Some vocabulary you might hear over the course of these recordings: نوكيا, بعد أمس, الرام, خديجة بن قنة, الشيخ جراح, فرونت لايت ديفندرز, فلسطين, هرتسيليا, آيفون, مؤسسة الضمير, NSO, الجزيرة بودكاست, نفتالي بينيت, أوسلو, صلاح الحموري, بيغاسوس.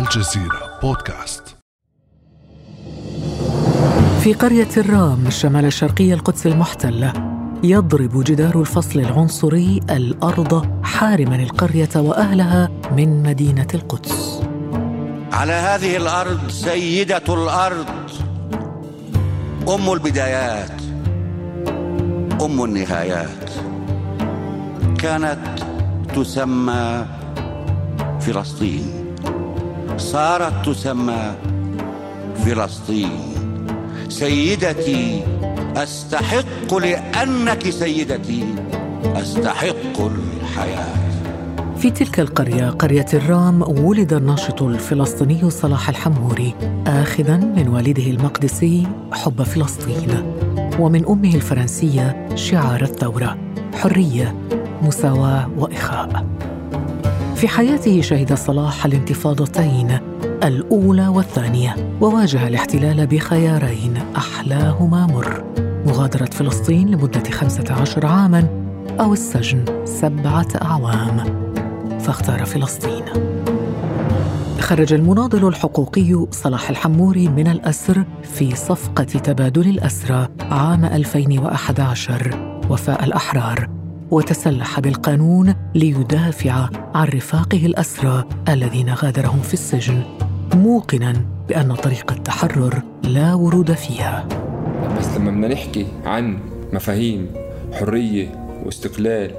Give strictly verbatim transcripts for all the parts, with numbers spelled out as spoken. الجزيرة بودكاست. في قرية الرام شمال شرقي القدس المحتلة، يضرب جدار الفصل العنصري الأرض حارماً القرية وأهلها من مدينة القدس. على هذه الأرض سيدة الأرض، أم البدايات، أم النهايات، كانت تسمى فلسطين، صارت تسمى فلسطين. سيدتي أستحق، لأنك سيدتي أستحق الحياة. في تلك القرية، قرية الرام، ولد الناشط الفلسطيني صلاح الحموري، آخذاً من والده المقدسي حب فلسطين، ومن أمه الفرنسية شعار الثورة: حرية، مساواة، وإخاء. في حياته شهد صلاح الانتفاضتين الأولى والثانية، وواجه الاحتلال بخيارين أحلاهما مر: مغادرة فلسطين لمدة خمسة عشر عاماً أو السجن سبعة أعوام، فاختار فلسطين. خرج المناضل الحقوقي صلاح الحموري من الأسر في صفقة تبادل الأسرى عام ألفين وأحد عشر وفاء الأحرار، وتسلح بالقانون ليدافع عن رفاقه الأسرى الذين غادرهم في السجن، موقناً بأن طريق التحرر لا ورود فيها. بس لما بدنا نحكي عن مفاهيم حرية واستقلال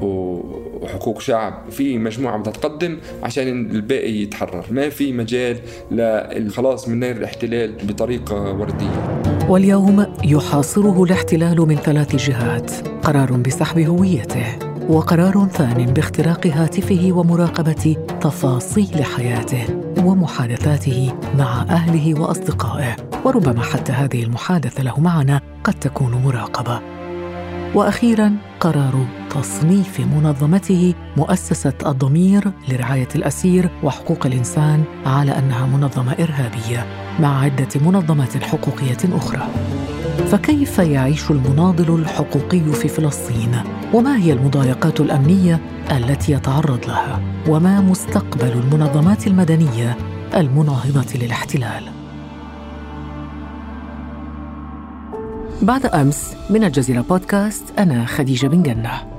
وحقوق شعب، في مجموعة بتتقدم عشان الباقي يتحرر، ما في مجال للخلاص من نار الاحتلال بطريقة وردية. واليوم يحاصره الاحتلال من ثلاث جهات: قرار بسحب هويته، وقرار ثان باختراق هاتفه ومراقبة تفاصيل حياته ومحادثاته مع أهله وأصدقائه، وربما حتى هذه المحادثة له معنى قد تكون مراقبة، وأخيراً قرار تصنيف منظمته مؤسسة الضمير لرعاية الأسير وحقوق الإنسان على أنها منظمة إرهابية، مع عدة منظمات حقوقية أخرى. فكيف يعيش المناضل الحقوقي في فلسطين؟ وما هي المضايقات الأمنية التي يتعرض لها؟ وما مستقبل المنظمات المدنية المناهضة للاحتلال؟ بعد أمس من الجزيرة بودكاست، أنا خديجة بن قنة.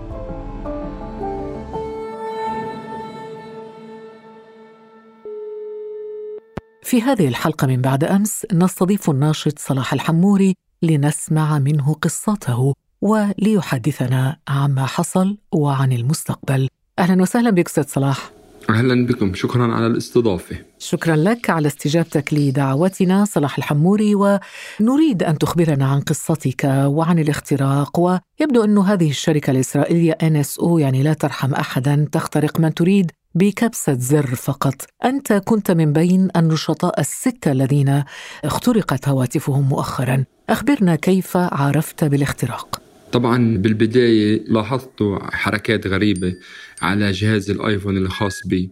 في هذه الحلقة من بعد أمس نستضيف الناشط صلاح الحموري لنسمع منه قصته وليحدثنا عما حصل وعن المستقبل. أهلاً وسهلاً بك أستاذ صلاح. أهلاً بكم، شكراً على الاستضافة. شكراً لك على استجابتك لدعوتنا صلاح الحموري، ونريد أن تخبرنا عن قصتك وعن الاختراق. ويبدو أن هذه الشركة الإسرائيلية إن إس أو يعني لا ترحم أحداً، تخترق من تريد بكبسة زر فقط. أنت كنت من بين النشطاء الستة الذين اخترقت هواتفهم مؤخراً، أخبرنا كيف عرفت بالاختراق؟ طبعاً بالبداية لاحظت حركات غريبة على جهاز الآيفون الخاص بي،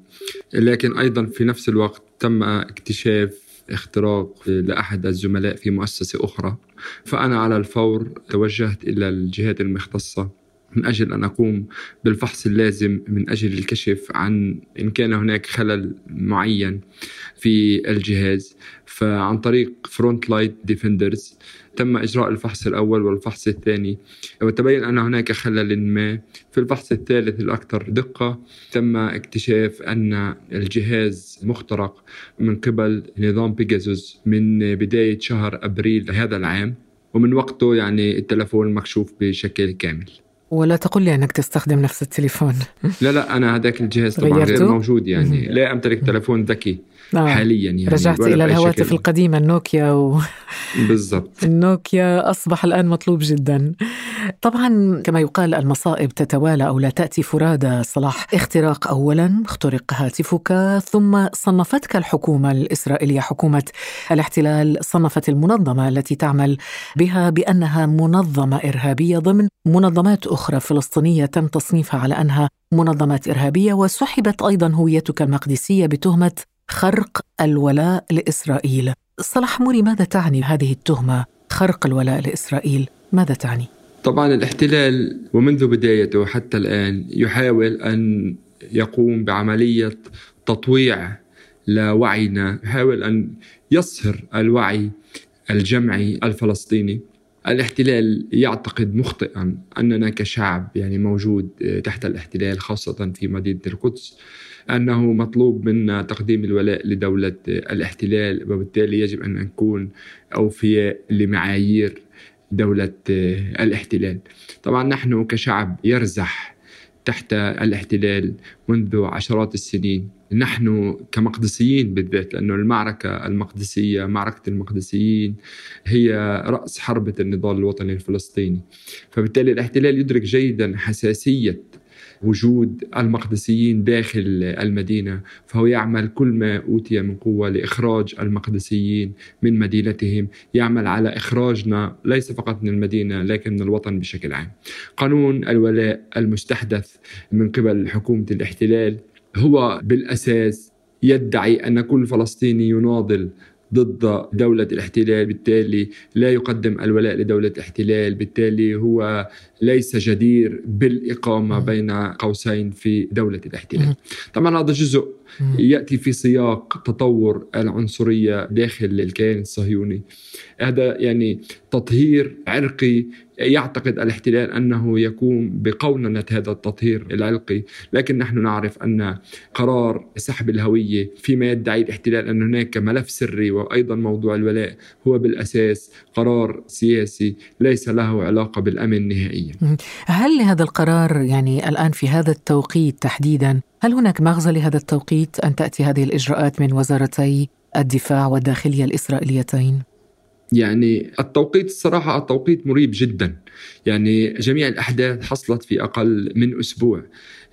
لكن أيضاً في نفس الوقت تم اكتشاف اختراق لأحد الزملاء في مؤسسة أخرى، فأنا على الفور توجهت إلى الجهات المختصة من أجل أن أقوم بالفحص اللازم من أجل الكشف عن إن كان هناك خلل معين في الجهاز. فعن طريق فرونت لايت ديفندرز تم إجراء الفحص الأول والفحص الثاني، وتبين أن هناك خلل ما. في الفحص الثالث الأكثر دقة تم اكتشاف أن الجهاز مخترق من قبل نظام بيغاسوس من بداية شهر أبريل هذا العام، ومن وقته يعني التلفون مكشوف بشكل كامل. ولا تقول لي أنك تستخدم نفس التليفون. لا لا، أنا هذاك الجهاز طبعاً غير موجود، يعني لا أمتلك تلفون ذكي آه. حالياً يعني رجعت إلى الهواتف القديمة النوكيا و... بالضبط. النوكيا أصبح الآن مطلوب جداً. طبعاً كما يقال المصائب تتوالى أو لا تأتي فرادى صلاح. اختراق أولاً، اخترق هاتفك، ثم صنفتك الحكومة الإسرائيلية، حكومة الاحتلال صنفت المنظمة التي تعمل بها بأنها منظمة إرهابية ضمن منظمات أخرى فلسطينية تم تصنيفها على أنها منظمات إرهابية، وسحبت أيضاً هويتك المقدسية بتهمة خرق الولاء لإسرائيل. صلاح حموري، ماذا تعني هذه التهمة، خرق الولاء لإسرائيل؟ ماذا تعني؟ طبعاً الاحتلال ومنذ بدايته حتى الآن يحاول أن يقوم بعملية تطويع لوعينا، حاول أن يصهر الوعي الجمعي الفلسطيني. الاحتلال يعتقد مخطئا أننا كشعب يعني موجود تحت الاحتلال، خاصة في مدينة القدس، أنه مطلوب منا تقديم الولاء لدولة الاحتلال، وبالتالي يجب أن نكون أوفياء لمعايير دولة الاحتلال. طبعا نحن كشعب يرزح تحت الاحتلال منذ عشرات السنين، نحن كمقدسيين بالذات، لأنه المعركة المقدسية، معركة المقدسيين، هي رأس حربة النضال الوطني الفلسطيني. فبالتالي الاحتلال يدرك جيدا حساسية وجود المقدسيين داخل المدينة، فهو يعمل كل ما أوتي من قوة لإخراج المقدسيين من مدينتهم، يعمل على إخراجنا ليس فقط من المدينة لكن من الوطن بشكل عام. قانون الولاء المستحدث من قبل حكومة الاحتلال هو بالأساس يدعي أن كل فلسطيني يناضل ضد دولة الاحتلال، بالتالي لا يقدم الولاء لدولة الاحتلال، بالتالي هو ليس جدير بالإقامة بين قوسين في دولة الاحتلال. طبعا هذا جزء يأتي في سياق تطور العنصرية داخل الكيان الصهيوني، هذا يعني تطهير عرقي يعتقد الاحتلال أنه يقوم بقوننة هذا التطهير العرقي. لكن نحن نعرف أن قرار سحب الهوية فيما يدعي الاحتلال أن هناك ملف سري، وأيضا موضوع الولاء، هو بالأساس قرار سياسي ليس له علاقة بالأمن نهائيا. هل هذا القرار يعني الآن في هذا التوقيت تحديدا، هل هناك مغزى لهذا التوقيت أن تأتي هذه الإجراءات من وزارتي الدفاع والداخلية الإسرائيليتين؟ يعني التوقيت الصراحة التوقيت مريب جدا، يعني جميع الأحداث حصلت في أقل من أسبوع،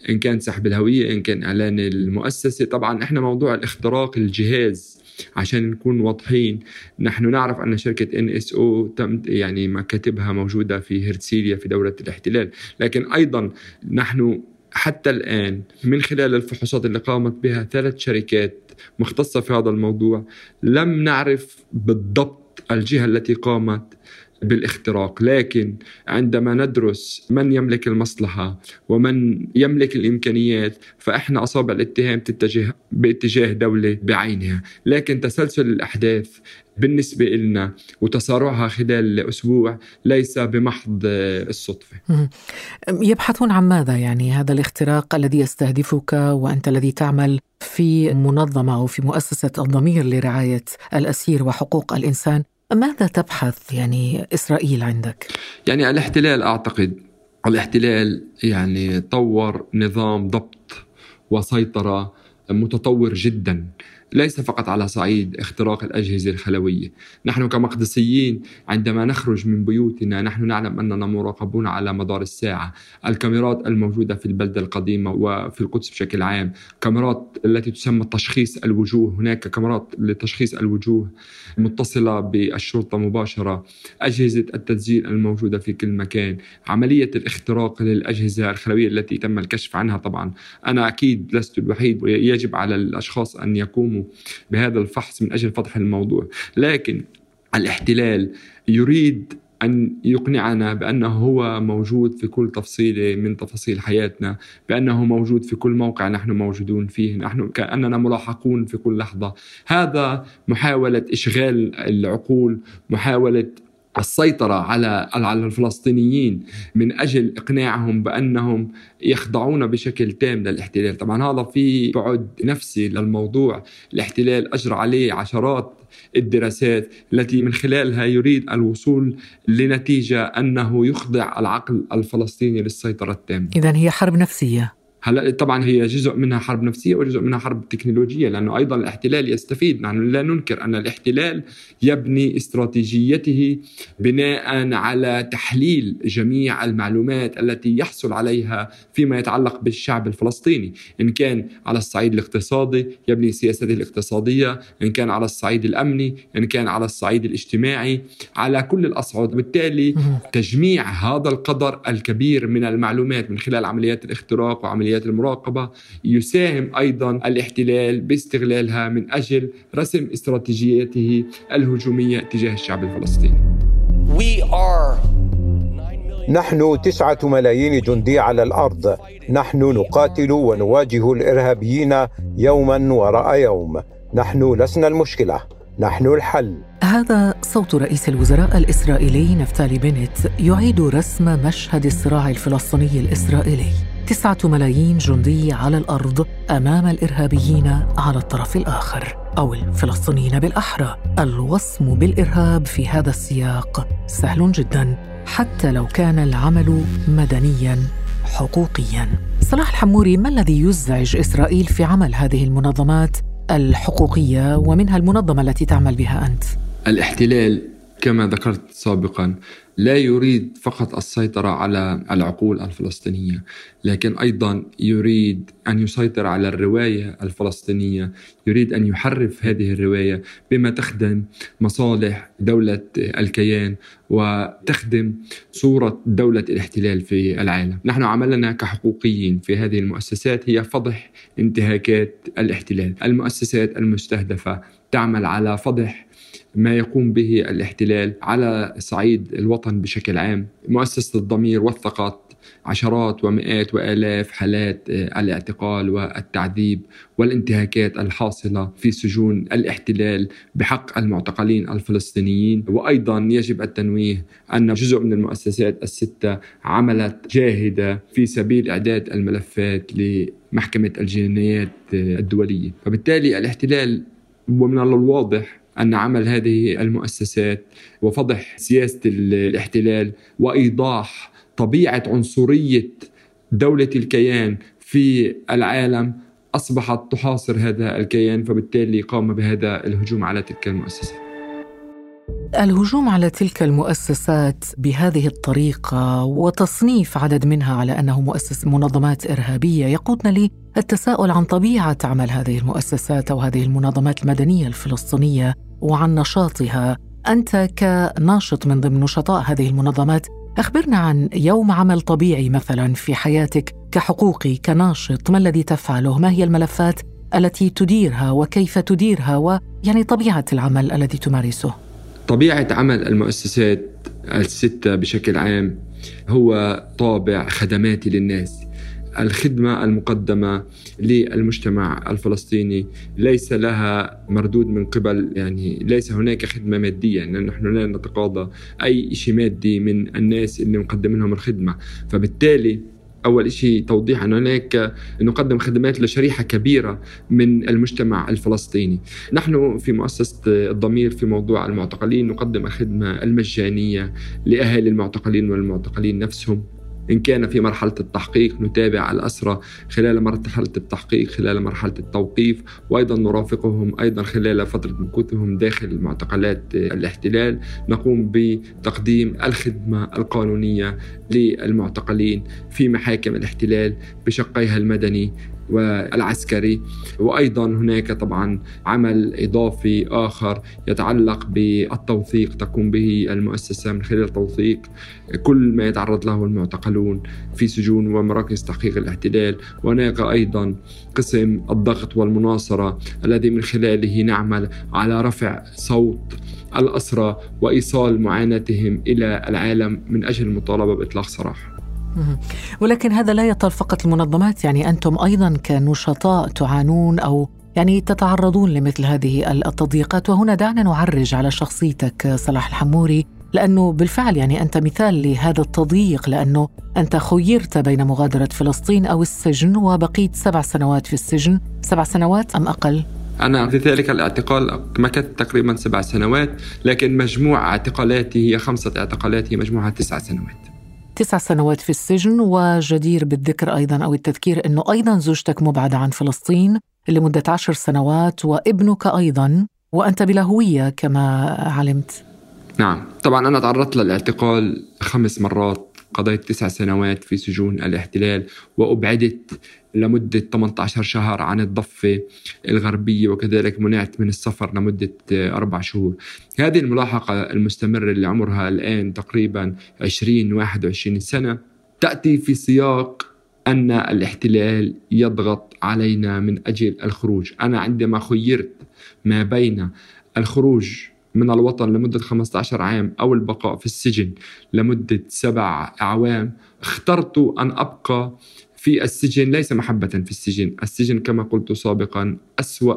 إن كان سحب الهوية، إن كان إعلان المؤسسة. طبعا إحنا موضوع الاختراق الجهاز عشان نكون واضحين، نحن نعرف أن شركة إن إس أو تم يعني مكاتبها موجودة في هرتسيليا في دولة الاحتلال، لكن أيضا نحن حتى الآن من خلال الفحوصات اللي قامت بها ثلاث شركات مختصة في هذا الموضوع لم نعرف بالضبط الجهة التي قامت بالاختراق. لكن عندما ندرس من يملك المصلحة ومن يملك الإمكانيات، فإحنا أصابع الاتهام تتجه باتجاه دولة بعينها. لكن تسلسل الأحداث بالنسبة لنا وتسارعها خلال أسبوع ليس بمحض الصدفة. يبحثون عن ماذا؟ يعني هذا الاختراق الذي يستهدفك وأنت الذي تعمل في منظمة أو في مؤسسة الضمير لرعاية الأسير وحقوق الإنسان، ماذا تبحث يعني إسرائيل عندك؟ يعني الاحتلال أعتقد الاحتلال يعني طور نظام ضبط وسيطرة متطور جداً، ليس فقط على صعيد اختراق الأجهزة الخلوية. نحن كمقدسيين عندما نخرج من بيوتنا نحن نعلم أننا مراقبون على مدار الساعة. الكاميرات الموجودة في البلدة القديمة وفي القدس بشكل عام، كاميرات التي تسمى تشخيص الوجوه، هناك كاميرات لتشخيص الوجوه متصلة بالشرطة مباشرة، أجهزة التسجيل الموجودة في كل مكان، عملية الاختراق للأجهزة الخلوية التي تم الكشف عنها. طبعا أنا أكيد لست الوحيد، ويجب على الأشخاص أن يقوموا بهذا الفحص من أجل فضح الموضوع. لكن الاحتلال يريد أن يقنعنا بأنه هو موجود في كل تفصيلة من تفاصيل حياتنا، بأنه موجود في كل موقع نحن موجودون فيه، نحن كأننا ملاحقون في كل لحظة. هذا محاولة إشغال العقول، محاولة السيطرة على على الفلسطينيين من أجل إقناعهم بأنهم يخضعون بشكل تام للاحتلال. طبعا هذا في بعد نفسي للموضوع، الاحتلال أجرى عليه عشرات الدراسات التي من خلالها يريد الوصول لنتيجة أنه يخضع العقل الفلسطيني للسيطرة التامة. إذن هي حرب نفسية. هلا طبعا هي جزء منها حرب نفسية وجزء منها حرب تكنولوجية، لأنه أيضا الاحتلال يستفيد. نحن لا ننكر أن الاحتلال يبني استراتيجيته بناء على تحليل جميع المعلومات التي يحصل عليها فيما يتعلق بالشعب الفلسطيني، إن كان على الصعيد الاقتصادي يبني سياسته الاقتصادية، إن كان على الصعيد الأمني، إن كان على الصعيد الاجتماعي، على كل الأصعد. بالتالي تجميع هذا القدر الكبير من المعلومات من خلال عمليات الاختراق وعمليات المراقبة يساهم أيضا الاحتلال باستغلالها من أجل رسم استراتيجيته الهجومية تجاه الشعب الفلسطيني. نحن تسعة ملايين جندي على الأرض، نحن نقاتل ونواجه الإرهابيين يوما وراء يوم، نحن لسنا المشكلة، نحن الحل. هذا صوت رئيس الوزراء الإسرائيلي نفتالي بينيت يعيد رسم مشهد الصراع الفلسطيني الإسرائيلي، تسعة ملايين جندي على الأرض أمام الإرهابيين على الطرف الآخر، أو الفلسطينيين بالأحرى. الوصم بالإرهاب في هذا السياق سهل جداً، حتى لو كان العمل مدنياً حقوقياً. صلاح الحموري، ما الذي يزعج إسرائيل في عمل هذه المنظمات الحقوقية ومنها المنظمة التي تعمل بها أنت؟ الاحتلال كما ذكرت سابقاً لا يريد فقط السيطرة على العقول الفلسطينية، لكن أيضاً يريد أن يسيطر على الرواية الفلسطينية، يريد أن يحرف هذه الرواية بما تخدم مصالح دولة الكيان وتخدم صورة دولة الاحتلال في العالم. نحن عملنا كحقوقيين في هذه المؤسسات هي فضح انتهاكات الاحتلال. المؤسسات المستهدفة تعمل على فضح ما يقوم به الاحتلال على صعيد الوطن بشكل عام. مؤسسة الضمير وثقت عشرات ومئات وآلاف حالات الاعتقال والتعذيب والانتهاكات الحاصلة في سجون الاحتلال بحق المعتقلين الفلسطينيين. وأيضا يجب التنويه أن جزء من المؤسسات الستة عملت جاهدة في سبيل إعداد الملفات لمحكمة الجنايات الدولية. فبالتالي الاحتلال ومن الواضح أن عمل هذه المؤسسات وفضح سياسة الاحتلال وإيضاح طبيعة عنصرية دولة الكيان في العالم أصبحت تحاصر هذا الكيان، فبالتالي قام بهذا الهجوم على تلك المؤسسات. الهجوم على تلك المؤسسات بهذه الطريقة وتصنيف عدد منها على أنه مؤسس منظمات إرهابية يقودنا لي التساؤل عن طبيعة عمل هذه المؤسسات أو هذه المنظمات المدنية الفلسطينية وعن نشاطها. أنت كناشط من ضمن نشطاء هذه المنظمات، أخبرنا عن يوم عمل طبيعي مثلا في حياتك كحقوقي كناشط، ما الذي تفعله؟ ما هي الملفات التي تديرها وكيف تديرها، ويعني طبيعة العمل الذي تمارسه؟ طبيعة عمل المؤسسات الستة بشكل عام هو طابع خدماتي للناس. الخدمة المقدمة للمجتمع الفلسطيني ليس لها مردود من قبل، يعني ليس هناك خدمة مادية، يعني نحن لا نتقاضى أي شيء مادي من الناس اللي نقدم لهم الخدمة. فبالتالي أول شيء توضيح أن هناك نقدم خدمات لشريحة كبيرة من المجتمع الفلسطيني. نحن في مؤسسة الضمير في موضوع المعتقلين نقدم الخدمة المجانية لأهالي المعتقلين والمعتقلين نفسهم، إن كان في مرحلة التحقيق نتابع الأسرى خلال مرحلة التحقيق، خلال مرحلة التوقيف، وأيضا نرافقهم أيضا خلال فترة مكوثهم داخل معتقلات الاحتلال. نقوم بتقديم الخدمة القانونية للمعتقلين في محاكم الاحتلال بشقيها المدني والعسكري. وأيضا هناك طبعا عمل إضافي آخر يتعلق بالتوثيق، تقوم به المؤسسة من خلال توثيق كل ما يتعرض له المعتقلون في سجون ومراكز تحقيق الاحتلال. وهناك أيضا قسم الضغط والمناصرة الذي من خلاله نعمل على رفع صوت الأسرى وإيصال معاناتهم إلى العالم من أجل المطالبة بإطلاق سراح. ولكن هذا لا يطال فقط المنظمات، يعني أنتم أيضاً كنشطاء تعانون أو يعني تتعرضون لمثل هذه التضييقات. وهنا دعنا نعرج على شخصيتك صلاح الحموري، لأنه بالفعل يعني أنت مثال لهذا التضييق، لأنه أنت خيرت بين مغادرة فلسطين أو السجن وبقيت سبع سنوات في السجن. سبع سنوات أم أقل؟ أنا في ذلك الاعتقال مكثت تقريباً سبع سنوات، لكن مجموع اعتقالاتي هي خمسة اعتقالات هي مجموعها تسع سنوات. تسع سنوات في السجن. وجدير بالذكر أيضاً أو التذكير أنه أيضاً زوجتك مبعدة عن فلسطين لمدة عشر سنوات وابنك أيضاً، وأنت بلا هوية كما علمت. نعم طبعاً، أنا تعرضت للاعتقال خمس مرات، قضيت تسع سنوات في سجون الاحتلال وأبعدت لمدة ثمانية عشر شهر عن الضفة الغربية، وكذلك منعت من السفر لمدة أربع شهور. هذه الملاحقة المستمرة اللي عمرها الآن تقريبا عشرين إلى واحد وعشرين سنة تأتي في سياق أن الاحتلال يضغط علينا من أجل الخروج. أنا عندما خيرت ما بين الخروج من الوطن لمدة خمسة عشر عام أو البقاء في السجن لمدة سبع أعوام، اخترت أن أبقى في السجن، ليس محبة في السجن. السجن كما قلت سابقا أسوأ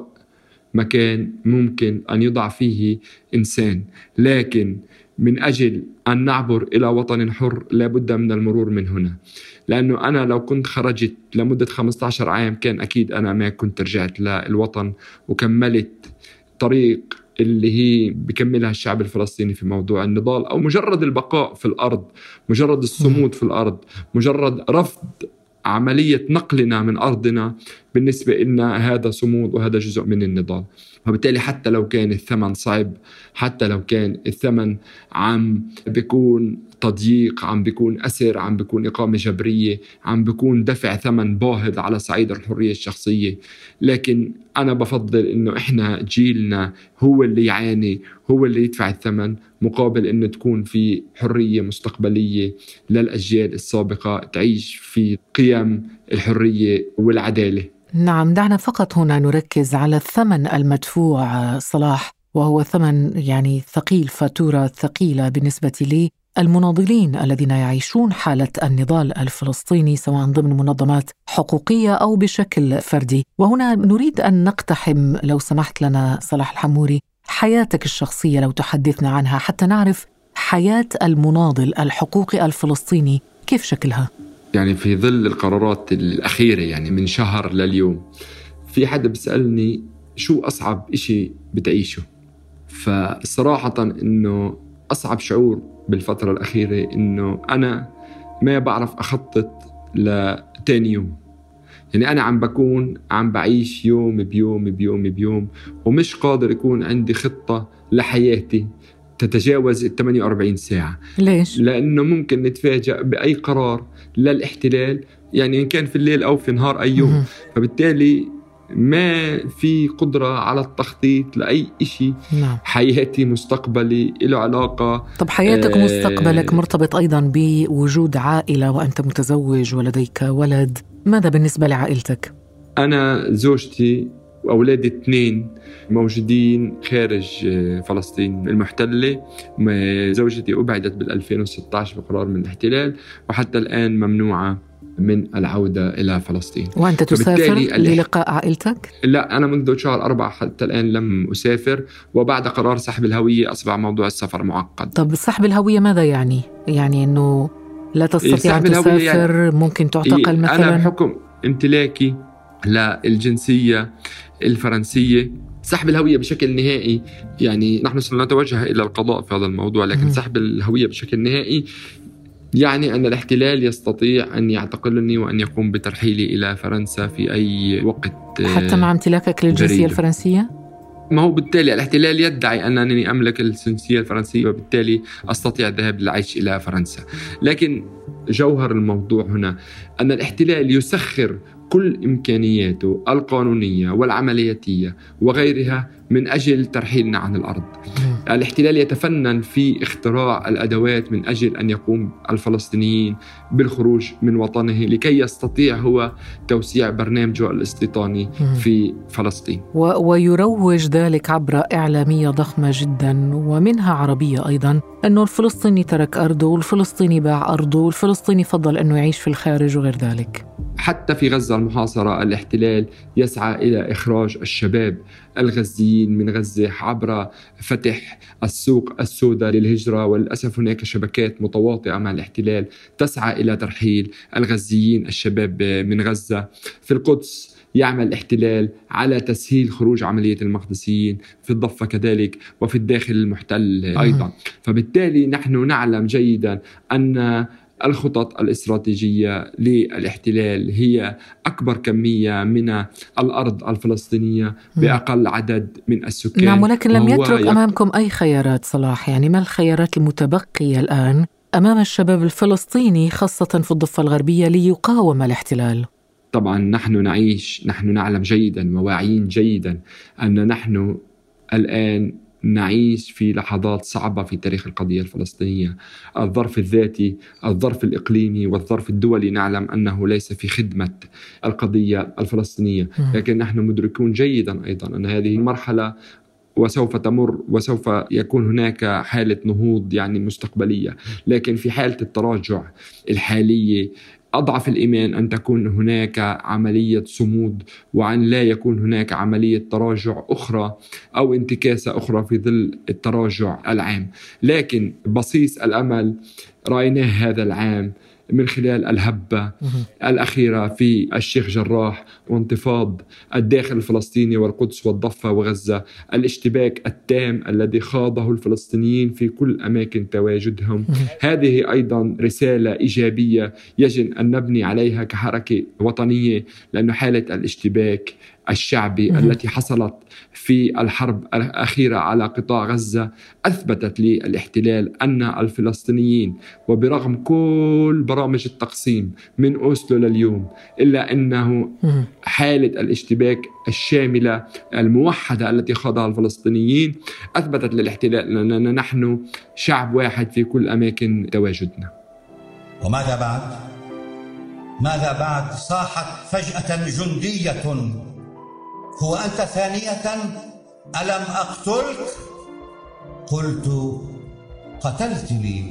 مكان ممكن أن يضع فيه إنسان، لكن من أجل أن نعبر إلى وطن حر لابد من المرور من هنا، لأنه أنا لو كنت خرجت لمدة خمسة عشر عام كان أكيد أنا ما كنت رجعت للوطن وكملت طريق اللي هي بكملها الشعب الفلسطيني في موضوع النضال، أو مجرد البقاء في الأرض، مجرد الصمود في الأرض، مجرد رفض عملية نقلنا من أرضنا، بالنسبة لنا هذا صمود وهذا جزء من النضال. وبالتالي حتى لو كان الثمن صعب، حتى لو كان الثمن عم بيكون تضييق، عم بيكون أسر، عم بيكون إقامة جبرية، عم بيكون دفع ثمن باهظ على صعيد الحرية الشخصية، لكن أنا بفضل إنه إحنا جيلنا هو اللي يعاني، هو اللي يدفع الثمن، مقابل إنه تكون في حرية مستقبلية للأجيال السابقة تعيش في قيم الحرية والعدالة. نعم، دعنا فقط هنا نركز على الثمن المدفوع صلاح، وهو ثمن يعني ثقيل، فاتورة ثقيلة بالنسبة لي المناضلين الذين يعيشون حالة النضال الفلسطيني، سواء ضمن منظمات حقوقية أو بشكل فردي. وهنا نريد أن نقتحم لو سمحت لنا صلاح الحموري حياتك الشخصية، لو تحدثنا عنها حتى نعرف حياة المناضل الحقوقي الفلسطيني كيف شكلها. يعني في ظل القرارات الأخيرة يعني من شهر لليوم، في حدا بيسألني شو أصعب إشي بتعيشه، فصراحة إنه أصعب شعور بالفترة الأخيرة إنه أنا ما بعرف أخطط لتاني يوم. يعني أنا عم بكون عم بعيش يوم بيوم بيوم بيوم، ومش قادر يكون عندي خطة لحياتي تتجاوز ثمانية وأربعين ساعة. ليش؟ لأنه ممكن نتفاجأ بأي قرار للاحتلال، يعني إن كان في الليل أو في نهار أي يوم. فبالتالي ما في قدرة على التخطيط لأي إشي. نعم. حياتي، مستقبلي له علاقة. طب حياتك ومستقبلك آه مرتبط أيضا بوجود عائلة، وأنت متزوج ولديك ولد. ماذا بالنسبة لعائلتك؟ أنا زوجتي وأولادي اثنين موجودين خارج فلسطين المحتلة. زوجتي أبعدت بالألفين وستة عشر بقرار من الاحتلال، وحتى الآن ممنوعة من العودة إلى فلسطين. وأنت تسافر للقاء عائلتك؟ لا، أنا منذ شهر أربعة حتى الآن لم أسافر، وبعد قرار سحب الهوية أصبح موضوع السفر معقد. طب سحب الهوية ماذا يعني؟ يعني أنه لا تستطيع أن تسافر، يعني ممكن تعتقل مثلا؟ أنا بحكم امتلاكي للجنسية الفرنسية، سحب الهوية بشكل نهائي، يعني نحن سنتوجه إلى القضاء في هذا الموضوع، لكن م- سحب الهوية بشكل نهائي يعني أن الاحتلال يستطيع أن يعتقلني وأن يقوم بترحيلي إلى فرنسا في أي وقت، حتى مع امتلاكك للجنسية الفرنسية؟ ما هو بالتالي الاحتلال يدعي أنني أملك الجنسية الفرنسية، وبالتالي أستطيع الذهاب للعيش إلى فرنسا. لكن جوهر الموضوع هنا أن الاحتلال يسخر كل إمكانياته القانونية والعملياتية وغيرها من أجل ترحيلنا عن الأرض. الاحتلال يتفنن في اختراع الأدوات من أجل أن يقوم الفلسطينيين بالخروج من وطنه، لكي يستطيع هو توسيع برنامجه الاستيطاني في فلسطين، و- ويروج ذلك عبر إعلامية ضخمة جدا ومنها عربية أيضا، أنه الفلسطيني ترك أرضه، والفلسطيني باع أرضه، والفلسطيني فضل أنه يعيش في الخارج وغير ذلك. حتى في غزة المحاصرة الاحتلال يسعى إلى إخراج الشباب الغزيين من غزة عبر فتح السوق السوداء للهجرة، وللأسف هناك شبكات متواطئة مع الاحتلال تسعى إلى ترحيل الغزيين الشباب من غزة. في القدس يعمل الاحتلال على تسهيل خروج عملية المقدسيين، في الضفة كذلك، وفي الداخل المحتل أيضا. فبالتالي نحن نعلم جيدا أن الخطط الاستراتيجية للاحتلال هي أكبر كمية من الأرض الفلسطينية بأقل عدد من السكان. نعم، ولكن لم يترك يق... أمامكم أي خيارات صلاح، يعني ما الخيارات المتبقية الآن أمام الشباب الفلسطيني خاصة في الضفة الغربية ليقاوم الاحتلال؟ طبعا نحن نعيش، نحن نعلم جيدا وواعيين جيدا أن نحن الآن نعيش في لحظات صعبة في تاريخ القضية الفلسطينية. الظرف الذاتي، الظرف الإقليمي، والظرف الدولي نعلم أنه ليس في خدمة القضية الفلسطينية، لكن نحن مدركون جيدا أيضا أن هذه المرحلة وسوف تمر وسوف يكون هناك حالة نهوض يعني مستقبلية. لكن في حالة التراجع الحالية أضعف الإيمان أن تكون هناك عملية صمود وأن لا يكون هناك عملية تراجع أخرى أو انتكاسة أخرى في ظل التراجع العام. لكن بصيص الأمل رأيناه هذا العام من خلال الهبة الأخيرة في الشيخ جراح وانتفاض الداخل الفلسطيني والقدس والضفة وغزة، الاشتباك التام الذي خاضه الفلسطينيين في كل أماكن تواجدهم. هذه أيضا رسالة إيجابية يجب أن نبني عليها كحركة وطنية، لأن حالة الاشتباك الشعبي التي حصلت في الحرب الأخيرة على قطاع غزة أثبتت للاحتلال أن الفلسطينيين وبرغم كل برامج التقسيم من أوسلو لليوم إلا أنه حالة الاشتباك الشاملة الموحدة التي خاضها الفلسطينيين أثبتت للاحتلال أننا نحن شعب واحد في كل أماكن تواجدنا. وماذا بعد؟ ماذا بعد؟ صاحت فجأة جندية: هو أنت ثانية ألم أقتلك؟ قلت: قتلتني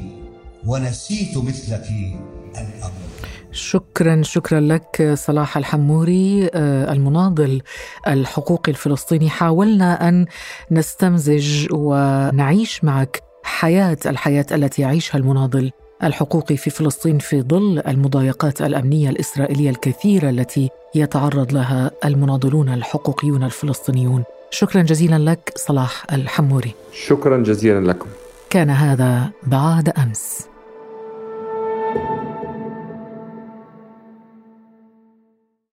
ونسيت مثلك الأمر. شكرا شكرا لك صلاح الحموري المناضل الحقوقي الفلسطيني. حاولنا أن نستمزج ونعيش معك حياة الحياة التي يعيشها المناضل الحقوقي في فلسطين في ظل المضايقات الأمنية الإسرائيلية الكثيرة التي يتعرض لها المناضلون الحقوقيون الفلسطينيون. شكرا جزيلا لك صلاح الحموري. شكرا جزيلا لكم. كان هذا بعد أمس.